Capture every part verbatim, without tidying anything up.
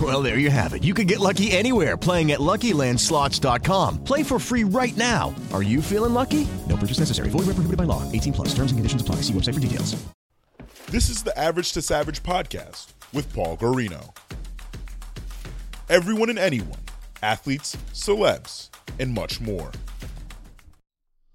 Well, there you have it. You can get lucky anywhere, playing at Lucky Land Slots dot com. Play for free right now. Are you feeling lucky? No purchase necessary. Void where prohibited by law. eighteen plus. Terms and conditions apply. See website for details. This is the Average to Savage podcast with Paul Garino. Everyone and anyone, athletes, celebs, and much more.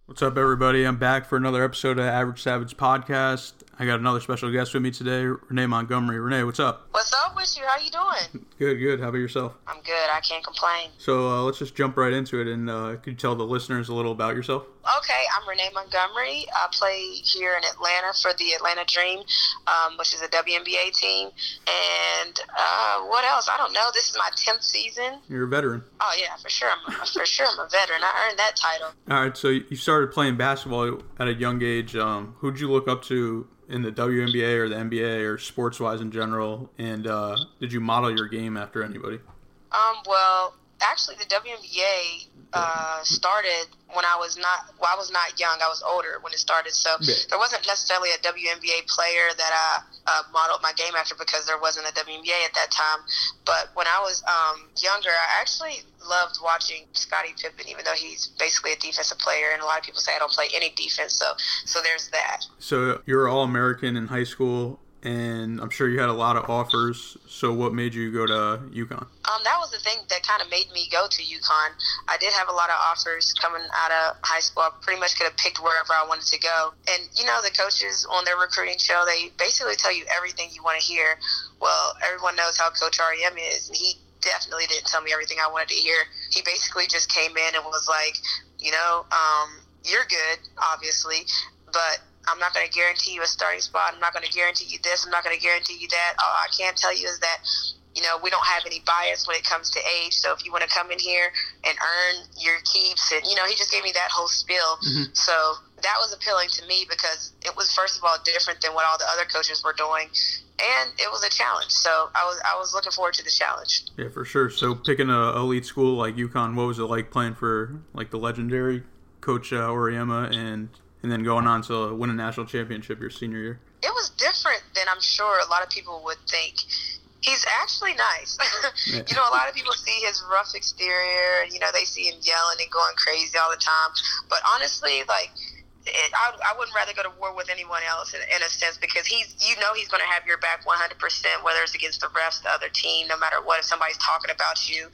What's up, everybody? I'm back for another episode of Average Savage podcast. I got another special guest with me today, Renee Montgomery. Renee, what's up? What's up with you? How you doing? Good, good. How about yourself? I'm good. I can't complain. So uh, let's just jump right into it, and uh, could you tell the listeners a little about yourself? Okay, I'm Renee Montgomery. I play here in Atlanta for the Atlanta Dream, um, which is a W N B A team. And uh, what else? I don't know. This is my tenth season. You're a veteran. Oh yeah, for sure. I'm a, for sure I'm a veteran. I earned that title. All right. So you started playing basketball at a young age. Um, who'd you look up to in the W N B A or the N B A or sports-wise in general? And uh, did you model your game after anybody? Um. Well, actually, the W N B A uh, started when I was not well, I was not young. I was older when it started. So yeah. There wasn't necessarily a W N B A player that I uh, modeled my game after because there wasn't a W N B A at that time. But when I was um, younger, I actually loved watching Scottie Pippen, even though he's basically a defensive player. And a lot of people say I don't play any defense. So, so there's that. So you're All-American in high school, and I'm sure you had a lot of offers. So what made you go to UConn? Um, that was the thing that kind of made me go to UConn. I did have a lot of offers coming out of high school. I pretty much could have picked wherever I wanted to go. And, you know, the coaches on their recruiting show, they basically tell you everything you want to hear. Well, everyone knows how Coach R E M is, and he definitely didn't tell me everything I wanted to hear. He basically just came in and was like, you know, um, you're good, obviously, but I'm not going to guarantee you a starting spot. I'm not going to guarantee you this. I'm not going to guarantee you that. All I can tell you is that, you know, we don't have any bias when it comes to age. So if you want to come in here and earn your keeps, and, you know, he just gave me that whole spiel. Mm-hmm. So that was appealing to me because it was, first of all, different than what all the other coaches were doing. And it was a challenge. So I was I was looking forward to the challenge. Yeah, for sure. So picking an elite school like UConn, what was it like playing for, like, the legendary Coach uh, Auriemma and – and then going on to win a national championship your senior year? It was different than I'm sure a lot of people would think. He's actually nice. Yeah. You know, a lot of people see his rough exterior, and, you know, they see him yelling and going crazy all the time. But honestly, like, it, I, I wouldn't rather go to war with anyone else in, in a sense, because he's, you know, he's going to have your back one hundred percent, whether it's against the refs, the other team, no matter what, if somebody's talking about you.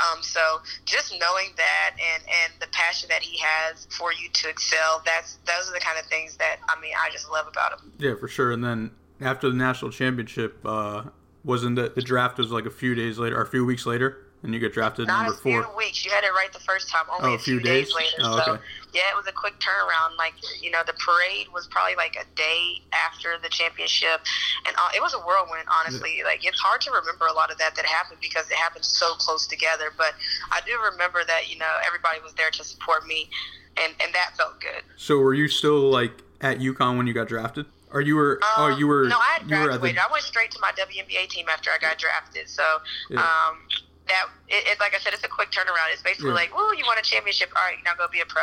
Um, so just knowing that and, and the passion that he has for you to excel, that's those are the kind of things that, I mean, I just love about him. Yeah, for sure. And then after the national championship, uh, wasn't the, the draft was like a few days later or a few weeks later? And you get drafted Not number four. Not a few weeks. You had it right the first time. Only oh, a few, few days? days later. Oh, okay. So, yeah, it was a quick turnaround. Like, you know, the parade was probably like a day after the championship. And uh, it was a whirlwind, honestly. Yeah. Like, it's hard to remember a lot of that that happened because it happened so close together. But I do remember that, you know, everybody was there to support me. And, and that felt good. So were you still, like, at UConn when you got drafted? Or you were? Um, oh, you were. No, I had graduated. The... I went straight to my W N B A team after I got drafted. So, yeah. um... That it, it, like I said, it's a quick turnaround. It's basically yeah. like, "Ooh, you won a championship? All right, now go be a pro."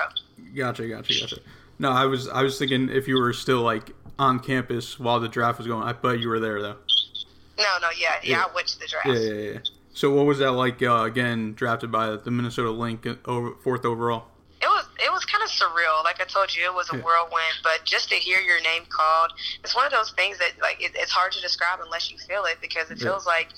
Gotcha, gotcha, gotcha. No, I was, I was thinking if you were still like on campus while the draft was going. I bet you were there though. No, no, yeah, yeah, yeah. I went to the draft. Yeah, yeah, yeah. So what was that like? Uh, again, drafted by the Minnesota Lynx, over, fourth overall. It was, it was kind of surreal. Like I told you, it was a yeah. whirlwind. But just to hear your name called, it's one of those things that like it, it's hard to describe unless you feel it, because it yeah. feels like,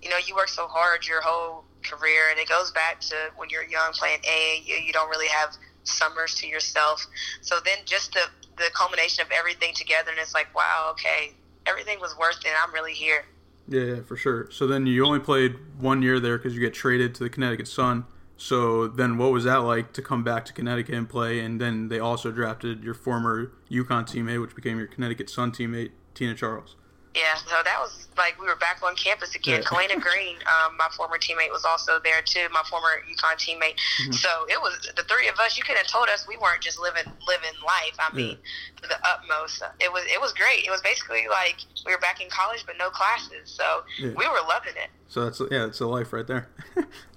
you know, you work so hard your whole career, and it goes back to when you're young playing A A U. You, you don't really have summers to yourself. So then just the, the culmination of everything together, and it's like, wow, okay, everything was worth it. I'm really here. Yeah, yeah, for sure. So then you only played one year there because you get traded to the Connecticut Sun. So then what was that like to come back to Connecticut and play? And then they also drafted your former UConn teammate, which became your Connecticut Sun teammate, Tina Charles. Yeah, so that was like we were back on campus again. Yeah. Kalana Greene, um, my former teammate, was also there too. My former UConn teammate. Mm-hmm. So it was the three of us. You could have told us we weren't just living living life. I mean, yeah. to the utmost. It was it was great. It was basically like we were back in college, but no classes. So yeah. we were loving it. So that's yeah, that's the life right there.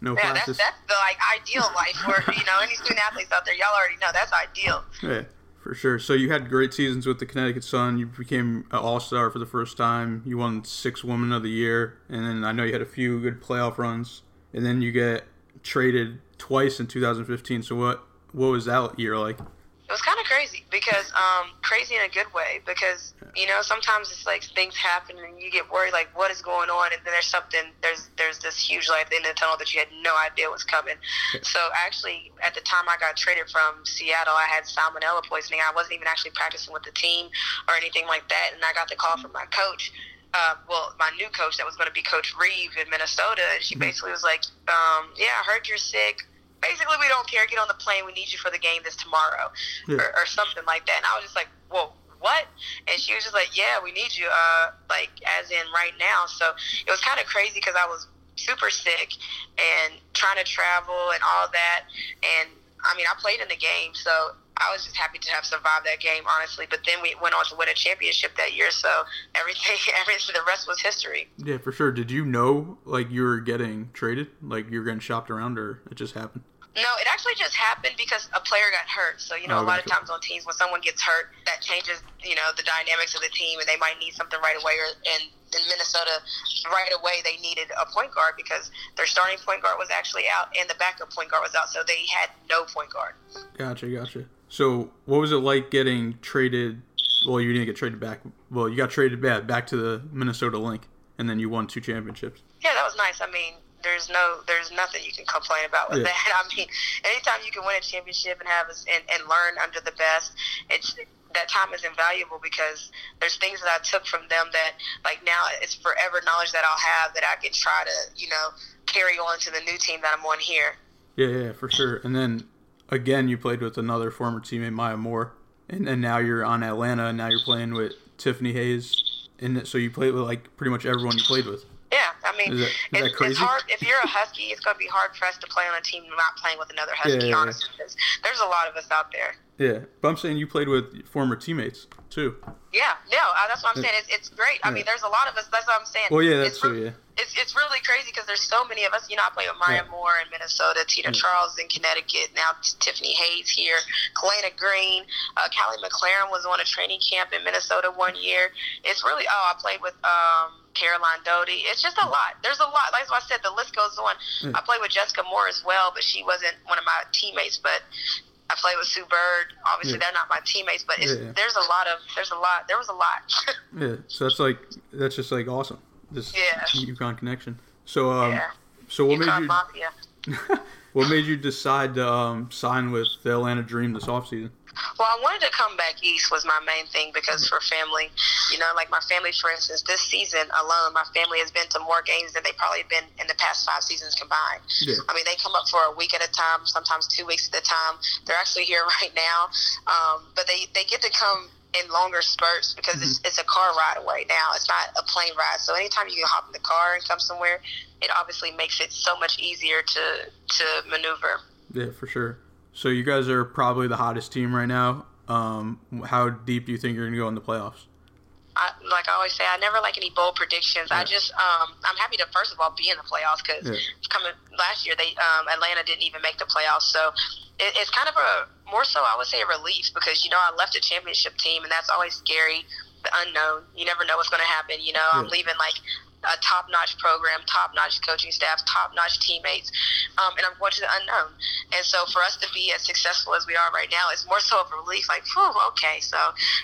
no yeah, classes. Yeah, that's, that's the like ideal life for you know any student athletes out there. Y'all already know that's ideal. Yeah. For sure. So you had great seasons with the Connecticut Sun. You became an all-star for the first time. You won six Women of the Year. And then I know you had a few good playoff runs. And then you get traded twice in two thousand fifteen. So what what was that year like? It was kind of crazy because um, crazy in a good way because, you know, sometimes it's like things happen and you get worried, like, what is going on? And then there's something, there's there's this huge light at the end of the tunnel that you had no idea was coming. Okay. So actually, at the time I got traded from Seattle, I had salmonella poisoning. I wasn't even actually practicing with the team or anything like that. And I got the call from my coach. Uh, well, my new coach that was going to be Coach R E M in Minnesota. And she basically was like, um, yeah, I heard you're sick. Basically, we don't care. Get on the plane. We need you for the game this tomorrow, yeah. or, or something like that. And I was just like, whoa, what? And she was just like, yeah, we need you, uh, like, as in right now. So it was kind of crazy because I was super sick and trying to travel and all that. And, I mean, I played in the game, so I was just happy to have survived that game, honestly. But then we went on to win a championship that year, so everything, everything, the rest was history. Yeah, for sure. Did you know, like, you were getting traded? Like, you were getting shopped around, or it just happened? No, it actually just happened because a player got hurt. So, you know, oh, a lot of times on teams when someone gets hurt, that changes, you know, the dynamics of the team and they might need something right away. Or, and in Minnesota, right away they needed a point guard because their starting point guard was actually out and the backup point guard was out. So they had no point guard. Gotcha, gotcha. So what was it like getting traded? Well, you didn't get traded back. Well, you got traded back, back to the Minnesota Lynx and then you won two championships. Yeah, that was nice. I mean, There's no, there's nothing you can complain about with yeah. that. I mean, anytime you can win a championship and have and, and learn under the best, it's that time is invaluable because there's things that I took from them that, like now, it's forever knowledge that I'll have that I can try to, you know, carry on to the new team that I'm on here. Yeah, yeah, for sure. And then again, you played with another former teammate, Maya Moore, and and now you're on Atlanta, and now you're playing with Tiffany Hayes, and so you played with like pretty much everyone you played with. Yeah, I mean, is that, is it's, it's hard. If you're a Husky, it's going to be hard-pressed to play on a team not playing with another Husky, yeah, honestly, because there's a lot of us out there. Yeah, but I'm saying you played with former teammates, too. Yeah, no, uh, that's what I'm saying. It's, it's great. I yeah. mean, there's a lot of us. That's what I'm saying. Well, yeah, that's it's, true, yeah. It's, it's really crazy because there's so many of us. You know, I play with Maya yeah. Moore in Minnesota, Tina yeah. Charles in Connecticut, now Tiffany Hayes here, Kalana Greene, uh, Callie McLaren was on a training camp in Minnesota one year. It's really, oh, I played with... um. Caroline Doty. It's just a lot. There's a lot. Like I said, the list goes on. Yeah. I played with Jessica Moore as well, but she wasn't one of my teammates. But I played with Sue Bird. Obviously, yeah. they're not my teammates, but it's, yeah. there's a lot of. There's a lot. There was a lot. yeah. So that's like that's just like awesome. This yeah. UConn connection. So um. Yeah. So what UConn made you? Mafia. What made you decide to um, sign with the Atlanta Dream this offseason? Well, I wanted to come back east was my main thing because for family, you know, like my family, for instance, this season alone, my family has been to more games than they probably been in the past five seasons combined. Yeah. I mean, they come up for a week at a time, sometimes two weeks at a time. They're actually here right now, um, but they, they get to come in longer spurts because mm-hmm. it's, it's a car ride away now. It's not a plane ride. So anytime you can hop in the car and come somewhere, it obviously makes it so much easier to, to maneuver. Yeah, for sure. So you guys are probably the hottest team right now. Um, how deep do you think you're going to go in the playoffs? I, like I always say, I never like any bold predictions. Yeah. I just, um, I'm happy to, first of all, be in the playoffs because yeah. coming last year, they um, Atlanta didn't even make the playoffs. So it, it's kind of a, more so I would say a relief because, you know, I left a championship team and that's always scary, the unknown. You never know what's going to happen. You know, yeah. I'm leaving like a top-notch program, top-notch coaching staff, top-notch teammates, um, and I'm going to the unknown. And so for us to be as successful as we are right now, it's more so of a relief, like, whew, okay, so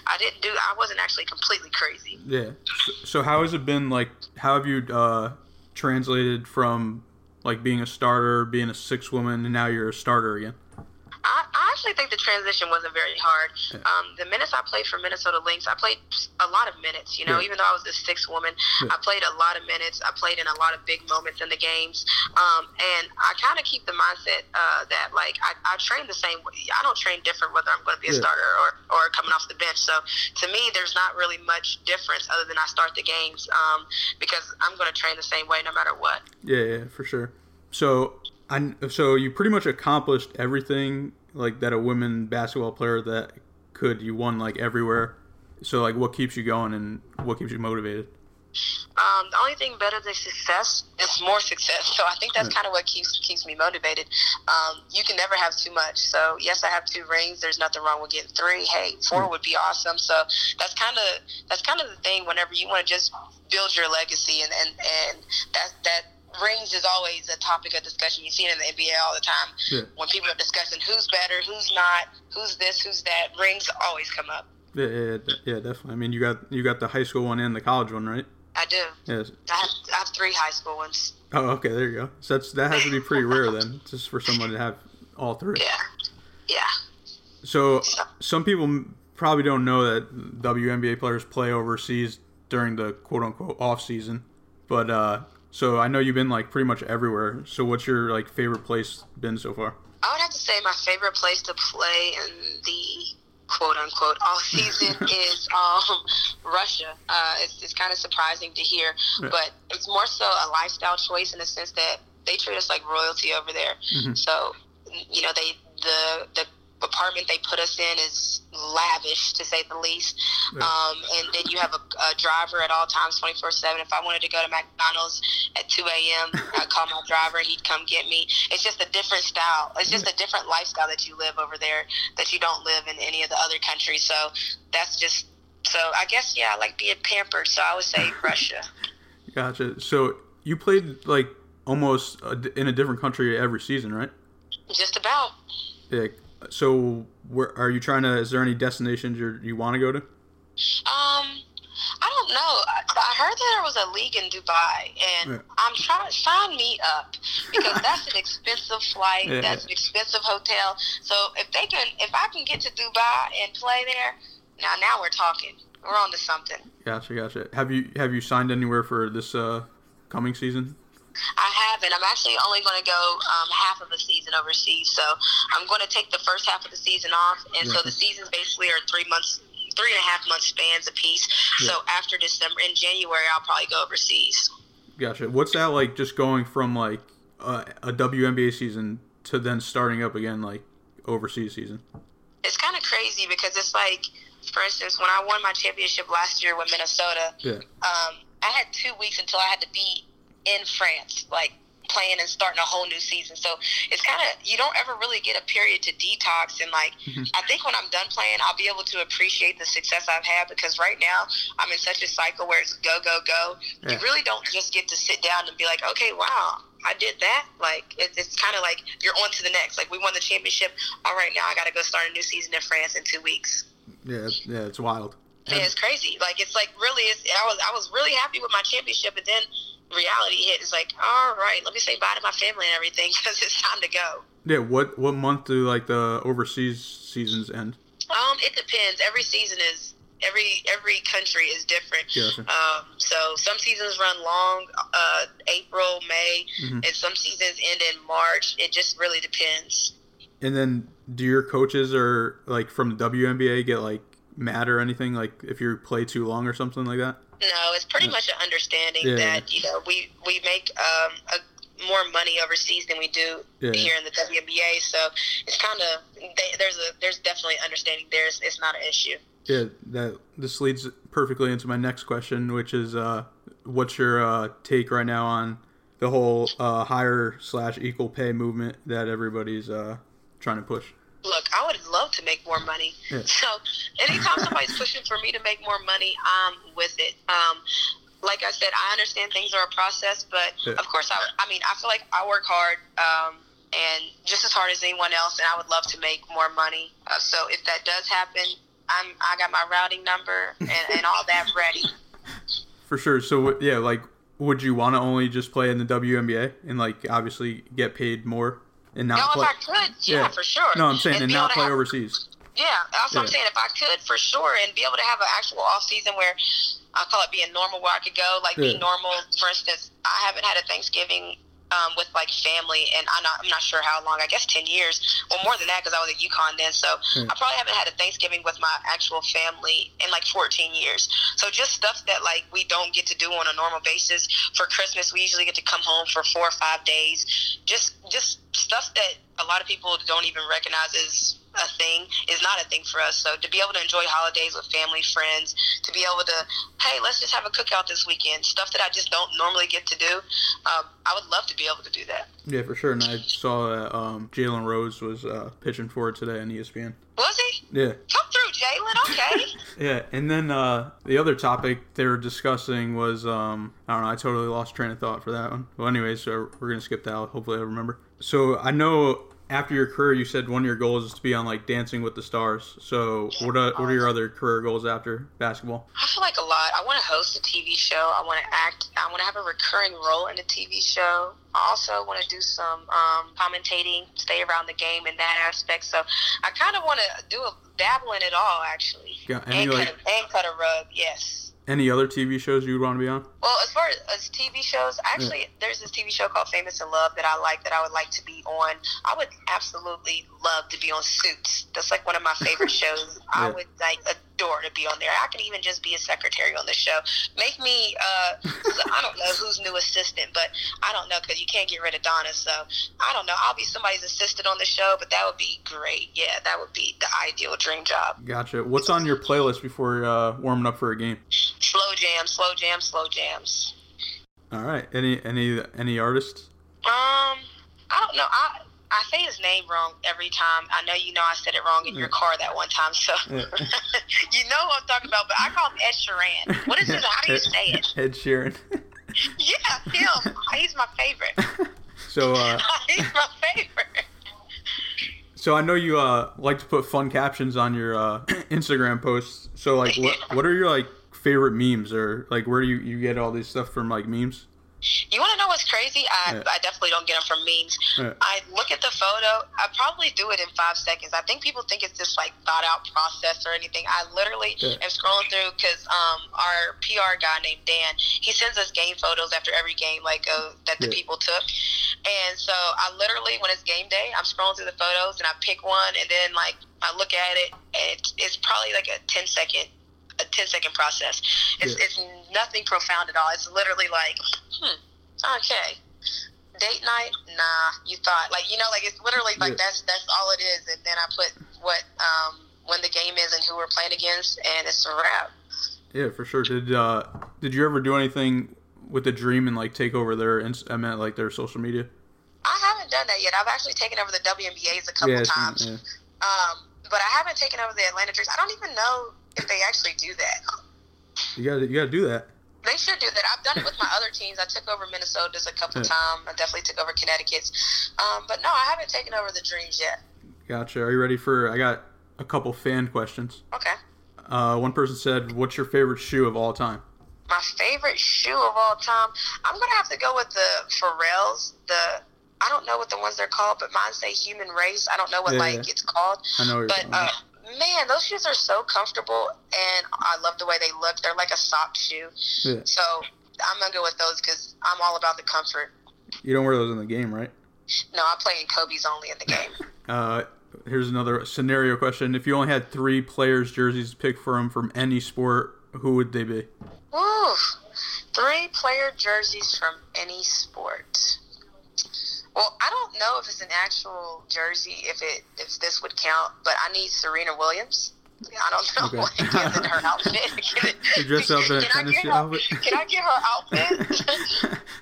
I didn't do, I wasn't actually completely crazy. Yeah. So how has it been, like, how have you uh, translated from, like, being a starter, being a six-woman, and now you're a starter again? I, I actually think the transition wasn't very hard. Yeah. Um, the minutes I played for Minnesota Lynx, I played a lot of minutes, you know, yeah. even though I was the sixth woman, yeah. I played a lot of minutes. I played in a lot of big moments in the games. Um, and I kind of keep the mindset uh, that, like, I, I train the same way. I don't train different whether I'm going to be a yeah. starter or, or coming off the bench. So, to me, there's not really much difference other than I start the games um, because I'm going to train the same way no matter what. Yeah, yeah, for sure. So, I, so you pretty much accomplished everything like that a women basketball player that could. You won like everywhere. So like, what keeps you going and what keeps you motivated? Um, the only thing better than success is more success. So I think that's kind of what keeps keeps me motivated. Um, you can never have too much. So yes, I have two rings. There's nothing wrong with getting three. Hey, four would be awesome. So that's kind of that's kind of the thing. Whenever you want to just build your legacy, and and and that that. Rings is always a topic of discussion. You see it in the N B A all the time. Yeah. When people are discussing who's better, who's not, who's this, who's that, rings always come up. Yeah, yeah, yeah, definitely. I mean, you got you got the high school one and the college one, right? I do. Yes. I have, I have three high school ones. Oh, okay, there you go. So that's, that has to be pretty rare then, just for someone to have all three. Yeah, yeah. So, so some people probably don't know that W N B A players play overseas during the quote-unquote off season, but uh, so I know you've been like pretty much everywhere. So what's your like favorite place been so far? I would have to say my favorite place to play in the quote unquote all season is um, Russia. Uh, it's it's kind of surprising to hear, yeah. but it's more so a lifestyle choice in the sense that they treat us like royalty over there. Mm-hmm. So you know they the the. apartment they put us in is lavish, to say the least. Yeah. Um, and then you have a, a driver at all times, twenty-four seven. If I wanted to go to McDonald's at two a.m., I'd call my driver, he'd come get me. It's just a different style. It's just a different lifestyle that you live over there that you don't live in any of the other countries. So that's just, so I guess, yeah, I like being pampered. So I would say Russia. Gotcha. So you played like almost in a different country every season, right? Just about. Yeah. So, where are you trying to? Is there any destinations you you want to go to? Um, I don't know. I, I heard that there was a league in Dubai, and yeah. I'm trying to sign me up because that's an expensive flight, yeah. that's an expensive hotel. So if they can, if I can get to Dubai and play there, now now we're talking. We're on to something. Gotcha, gotcha. Have you have you signed anywhere for this uh, coming season? I haven't. I'm actually only going to go um, half of a season overseas. So I'm going to take the first half of the season off. And yeah. so the seasons basically are three months, three and a half month spans apiece. Yeah. So after December, in January, I'll probably go overseas. Gotcha. What's that like just going from like uh, a W N B A season to then starting up again, like overseas season? It's kind of crazy because it's like, for instance, when I won my championship last year with Minnesota, yeah. um, I had two weeks until I had to be in France, like playing and starting a whole new season. So it's kind of, you don't ever really get a period to detox. And like, mm-hmm. I think when I'm done playing, I'll be able to appreciate the success I've had because right now I'm in such a cycle where it's go, go, go. Yeah. You really don't just get to sit down and be like, okay, wow, I did that. Like, it, it's kind of like you're on to the next. Like, we won the championship. All right, now I got to go start a new season in France in two weeks. Yeah, yeah, it's wild. Yeah, it's crazy. Like, it's like really, it's, I was, I was really happy with my championship, and then reality hit. It's like, all right, let me say bye to my family and everything because it's time to go. Yeah. What what month do like the overseas seasons end? Um, it depends. Every season is every every country is different. Yeah, okay. Um, so some seasons run long, uh, April, May, mm-hmm. and some seasons end in March. It just really depends. And then, do your coaches or like from the W N B A get like mad or anything? Like if you play too long or something like that? No, it's pretty much an understanding yeah, that, you know, we, we make um, a, more money overseas than we do yeah. here in the W N B A. So it's kind of, there's a there's definitely understanding there. It's, it's not an issue. Yeah, that this leads perfectly into my next question, which is uh, what's your uh, take right now on the whole uh, higher slash equal pay movement that everybody's uh, trying to push? Look, I would love to make more money. Yeah. So anytime somebody's pushing for me to make more money, I'm with it. Um, like I said, I understand things are a process, but yeah. of course, I, I mean, I feel like I work hard um, and just as hard as anyone else, and I would love to make more money. Uh, so if that does happen, I'm, I got my routing number and, and all that ready. For sure. So, yeah, like, would you want to only just play in the W N B A and, like, obviously get paid more and not. No, play. If I could, yeah, yeah, for sure. No, I'm saying and, and not play have, overseas. Yeah, that's yeah. what I'm saying. If I could, for sure, and be able to have an actual off season where I call it being normal, where I could go, like yeah. be normal. For instance, I haven't had a Thanksgiving um, with like family, and I'm not, I'm not sure how long. I guess ten years or well, more than that, because I was at UConn then. So yeah. I probably haven't had a Thanksgiving with my actual family in like fourteen years. So just stuff that like we don't get to do on a normal basis. For Christmas, we usually get to come home for four or five days. Just just stuff that a lot of people don't even recognize as a thing is not a thing for us. So to be able to enjoy holidays with family, friends, to be able to, hey, let's just have a cookout this weekend, stuff that I just don't normally get to do, um, I would love to be able to do that. Yeah, for sure. And I saw that um, Jalen Rose was uh, pitching for it today on E S P N. Was he? Yeah. Come through, Jalen. Okay. Yeah, and then uh, the other topic they were discussing was, um, I don't know, I totally lost train of thought for that one. Well, anyways, so we're going to skip that. Hopefully I remember. So I know... After your career, you said one of your goals is to be on, like, Dancing with the Stars. So yeah, what are, what are your other career goals after basketball? I feel like a lot. I want to host a T V show. I want to act. I want to have a recurring role in a T V show. I also want to do some um, commentating, stay around the game in that aspect. So I kind of want to do a dabble in it all, actually. Yeah, any, and, like, cut a, and cut a rug, yes. Any other T V shows you'd want to be on? Well, as far as T V shows, actually, yeah. there's this T V show called Famous in Love that I like, that I would like to be on. I would absolutely love to be on Suits. That's like one of my favorite shows. Yeah. I would like adore to be on there. I could even just be a secretary on the show. Make me, uh, I don't know who's new assistant, but I don't know, because you can't get rid of Donna. So I don't know. I'll be somebody's assistant on the show, but that would be great. Yeah, that would be the ideal dream job. Gotcha. What's on your playlist before uh, warming up for a game? Slow jams, slow jams, slow jams. All right. Any any any artists? Um, I don't know. I I say his name wrong every time. I know you know I said it wrong in yeah. your car that one time, so yeah. you know what I'm talking about. But I call him Ed Sheeran. What is it? How do you say it? Ed Sheeran. Yeah, him. He's my favorite. So uh, he's my favorite. So I know you uh like to put fun captions on your uh, Instagram posts. So like, what what are your like favorite memes, or like where do you, you get all this stuff from, like memes? You want to know what's crazy? I yeah. I definitely don't get them from memes. Yeah. I look at the photo. I probably do it in five seconds. I think people think it's this like thought out process or anything. I literally yeah. am scrolling through, because um our P R guy named Dan, he sends us game photos after every game, like uh, that the yeah. people took. And so I literally, when it's game day, I'm scrolling through the photos and I pick one, and then like I look at it, and it's, it's probably like a ten second a ten second process. It's yeah. it's nothing profound at all. It's literally like, hmm, okay, date night? Nah, you thought, like, you know, like it's literally like yeah. that's that's all it is. And then I put what um when the game is and who we're playing against, and it's a wrap. Yeah, for sure. Did uh did you ever do anything with the Dream and like take over their I meant like their social media? I haven't done that yet. I've actually taken over the W N B A's a couple yeah, times, been, yeah. um but I haven't taken over the Atlanta Dream. I don't even know if they actually do that. You gotta you gotta do that. They should do that. I've done it with my other teams. I took over Minnesota's a couple yeah. times. I definitely took over Connecticut's. Um, but no, I haven't taken over the Dreams yet. Gotcha. Are you ready for, I got a couple fan questions. Okay. Uh, one person said, what's your favorite shoe of all time? My favorite shoe of all time? I'm going to have to go with the Pharrells, the... I don't know what the ones they're called, but mine say Human Race. I don't know what yeah, like yeah. it's called. I know. What but you're uh, man, those shoes are so comfortable, and I love the way they look. They're like a sock shoe. Yeah. So I'm gonna go with those because I'm all about the comfort. You don't wear those in the game, right? No, I play in Kobe's only in the game. uh, here's another scenario question: if you only had three players' jerseys to pick from from any sport, who would they be? Ooh, three player jerseys from any sport. Well, I don't know if it's an actual jersey, if it if this would count, but I need Serena Williams. I don't know okay. what it is in her outfit. Can, it, dress up in can, I her, outfit. can I get her outfit?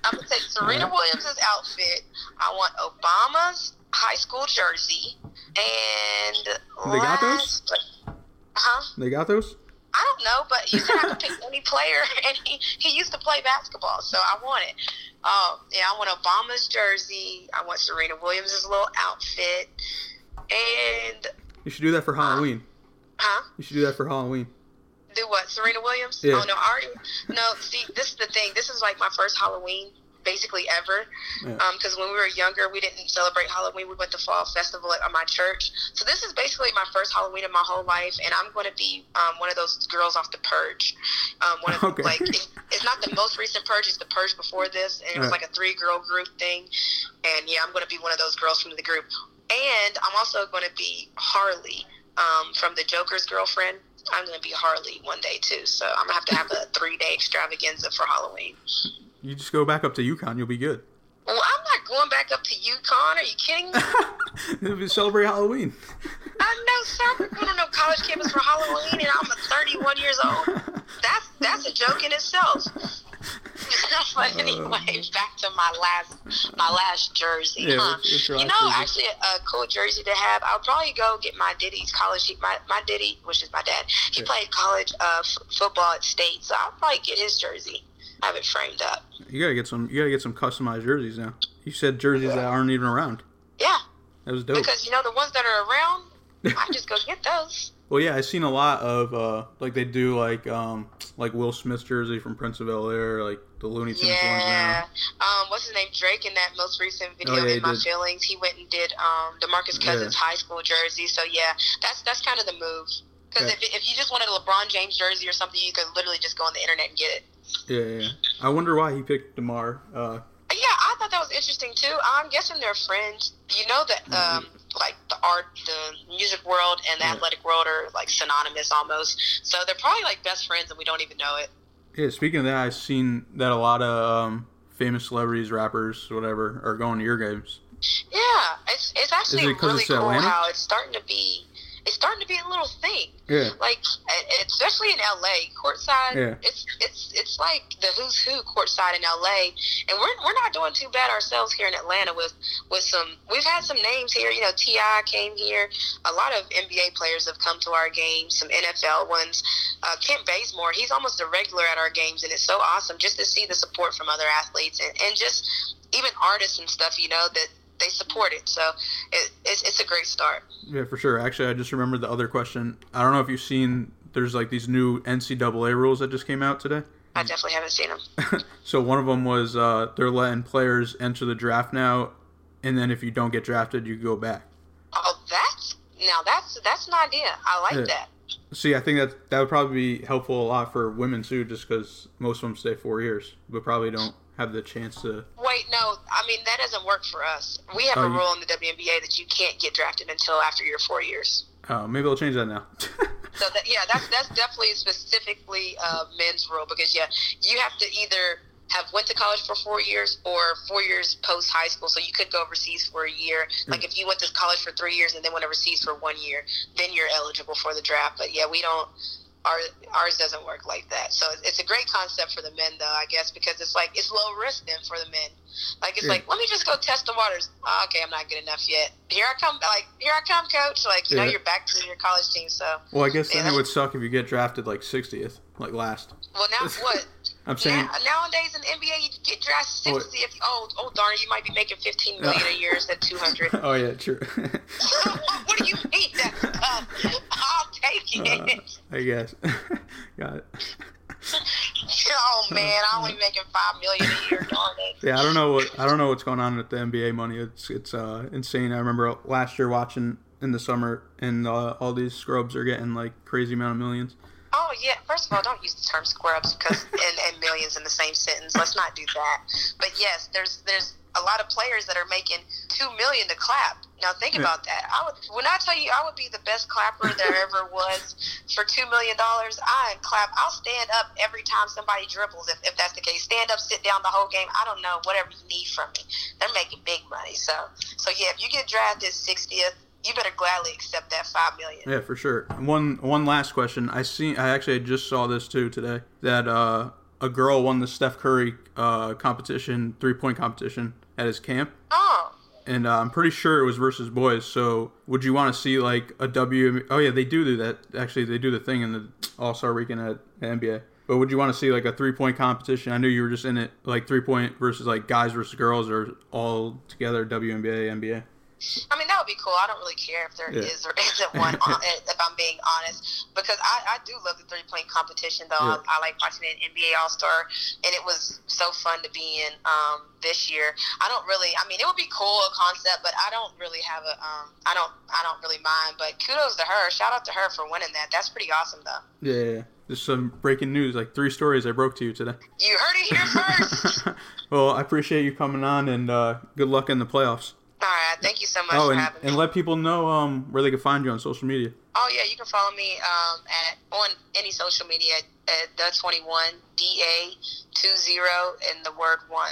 I'm going to take Serena right. Williams' outfit. I want Obama's high school jersey. And they got those? But, huh? They got those? I don't know, but you said I could pick any player, and he, he used to play basketball, so I want it. Um, yeah, I want Obama's jersey. I want Serena Williams' little outfit. And you should do that for Halloween. Uh, huh? You should do that for Halloween. Do what? Serena Williams? Yeah. Oh, no. I already, no, see, this is the thing. This is like my first Halloween basically ever. Because yeah. um, when we were younger, we didn't celebrate Halloween. We went to Fall Festival at, at my church. So this is basically my first Halloween in my whole life, and I'm going to be um, one of those girls off The Purge. Um, one of okay. like it's, it's not the most recent Purge. It's The Purge before this, and it was right. like a three-girl group thing. And, yeah, I'm going to be one of those girls from the group. And I'm also going to be Harley um, from the Joker's girlfriend. I'm going to be Harley one day, too. So I'm going to have to have a three-day extravaganza for Halloween. You just go back up to UConn. You'll be good. Well, I'm not going back up to UConn. Are you kidding me? It'll be celebrate Halloween. I know, sir. We're going to no college campus for Halloween, and I'm thirty-one years old. That's, that's a joke in itself. But anyway, back to my last my last jersey. Yeah, huh? it's, it's you know, actually a, a cool jersey to have. I'll probably go get my Diddy's college. My my Diddy, which is my dad, he yeah. played college uh, f- football at State, so I'll probably get his jersey. Have it framed up. You gotta get some. You gotta get some customized jerseys now. You said jerseys yeah. that aren't even around. Yeah, that was dope. Because you know the ones that are around, I just go get those. Well, yeah, I've seen a lot of, uh, like, they do, like, um, like Will Smith's jersey from Prince of Bel Air, like, the Looney Tunes yeah. ones. Yeah. Um, what's his name? Drake in that most recent video, oh, yeah, In My did. Feelings, he went and did um, DeMarcus Cousins' yeah. high school jersey. So, yeah, that's that's kind of the move. Because yeah. if, if you just wanted a LeBron James jersey or something, you could literally just go on the internet and get it. Yeah, yeah. I wonder why he picked DeMar. Uh, yeah, I thought that was interesting, too. I'm guessing they're friends. You know that... Um, like the art, the music world, and the yeah. athletic world are like synonymous almost. So they're probably like best friends, and we don't even know it. Yeah. Speaking of that, I've seen that a lot of um, famous celebrities, rappers, whatever, are going to your games. Yeah, it's it's actually it really it's cool Atlanta? How it's starting to be. It's starting to be a little thing. Yeah. Like especially in L A, courtside. Yeah. It's it's it's like the who's who courtside in L A, and we're we're not doing too bad ourselves here in Atlanta with with some. We've had some names here. You know, T I came here. A lot of N B A players have come to our games. Some N F L ones. Uh, Kent Bazemore. He's almost a regular at our games, and it's so awesome just to see the support from other athletes and, and just even artists and stuff. You know that. They support it, so it, it's it's a great start. Yeah, for sure. Actually, I just remembered the other question. I don't know if you've seen, there's like these new N C double A rules that just came out today. I definitely haven't seen them. So one of them was uh, they're letting players enter the draft now, and then if you don't get drafted, you go back. Oh, that's, now that's that's an idea. I like yeah. that. See, I think that that would probably be helpful a lot for women, too, just because most of them stay four years, but probably don't have the chance to... Wait, no. I mean, that doesn't work for us. We have oh, a rule in the W N B A that you can't get drafted until after your four years. Oh, maybe I'll change that now. So, that, yeah, that's that's definitely specifically uh, men's rule because, yeah, you have to either have went to college for four years or four years post-high school, so you could go overseas for a year. Like, if you went to college for three years and then went overseas for one year, then you're eligible for the draft. But, yeah, we don't... Our, ours doesn't work like that. So it's a great concept for the men, though, I guess, because it's like it's low risk then for the men. Like, it's yeah. like, let me just go test the waters. Oh, okay, I'm not good enough yet. Here I come, like, here I come, coach. Like, you yeah. know, you're back to your college team, so. Well, I guess yeah, then it would suck if you get drafted, like, sixtieth, like, last. Well, now what? I'm saying. Now, nowadays in the N B A, you get drafted sixtieth. If, oh, oh, darn, you might be making fifteen million dollars a year instead of two hundred. Oh, yeah, true. what, what do you mean? That, uh, I'll take it. Uh, I guess. Got it. Oh man, I'm only making five million a year, darn it. Yeah, I don't know what I don't know what's going on with the N B A money. It's it's uh, insane. I remember last year watching in the summer, and uh, all these scrubs are getting like crazy amount of millions. Oh yeah. First of all, don't use the term scrubs because and, and millions in the same sentence. Let's not do that. But yes, there's there's a lot of players that are making two million to clap. Now think yeah. about that. I would when I tell you I would be the best clapper there ever was for two million dollars. I clap. I'll stand up every time somebody dribbles. If if that's the case, stand up, sit down the whole game. I don't know whatever you need from me. They're making big money. So so yeah, if you get drafted sixtieth. You better gladly accept that five million. Yeah, for sure. One one last question. I see. I actually just saw this too today. That uh, a girl won the Steph Curry uh, competition, three point competition at his camp. Oh. And uh, I'm pretty sure it was versus boys. So would you want to see like a W? Oh yeah, they do do that. Actually, they do the thing in the All Star Weekend at the N B A. But would you want to see like a three point competition? I knew you were just in it, like three point versus like guys versus girls, or all together W N B A, N B A. I mean, that would be cool. I don't really care if there yeah. is or isn't one, on, if I'm being honest, because I, I do love the three-point competition, though. Yeah. I, I like watching an N B A All-Star, and it was so fun to be in um, this year. I don't really – I mean, it would be cool, a concept, but I don't really have a um, – I don't I don't really mind. But kudos to her. Shout out to her for winning that. That's pretty awesome, though. Yeah. There's some breaking news, like three stories I broke to you today. You heard it here first. Well, I appreciate you coming on, and uh, good luck in the playoffs. All right. Thank you so much oh, for and, having me. And let people know um, where they can find you on social media. Oh, yeah. You can follow me um, at on any social media at the twenty-one, D A twenty, and the word one.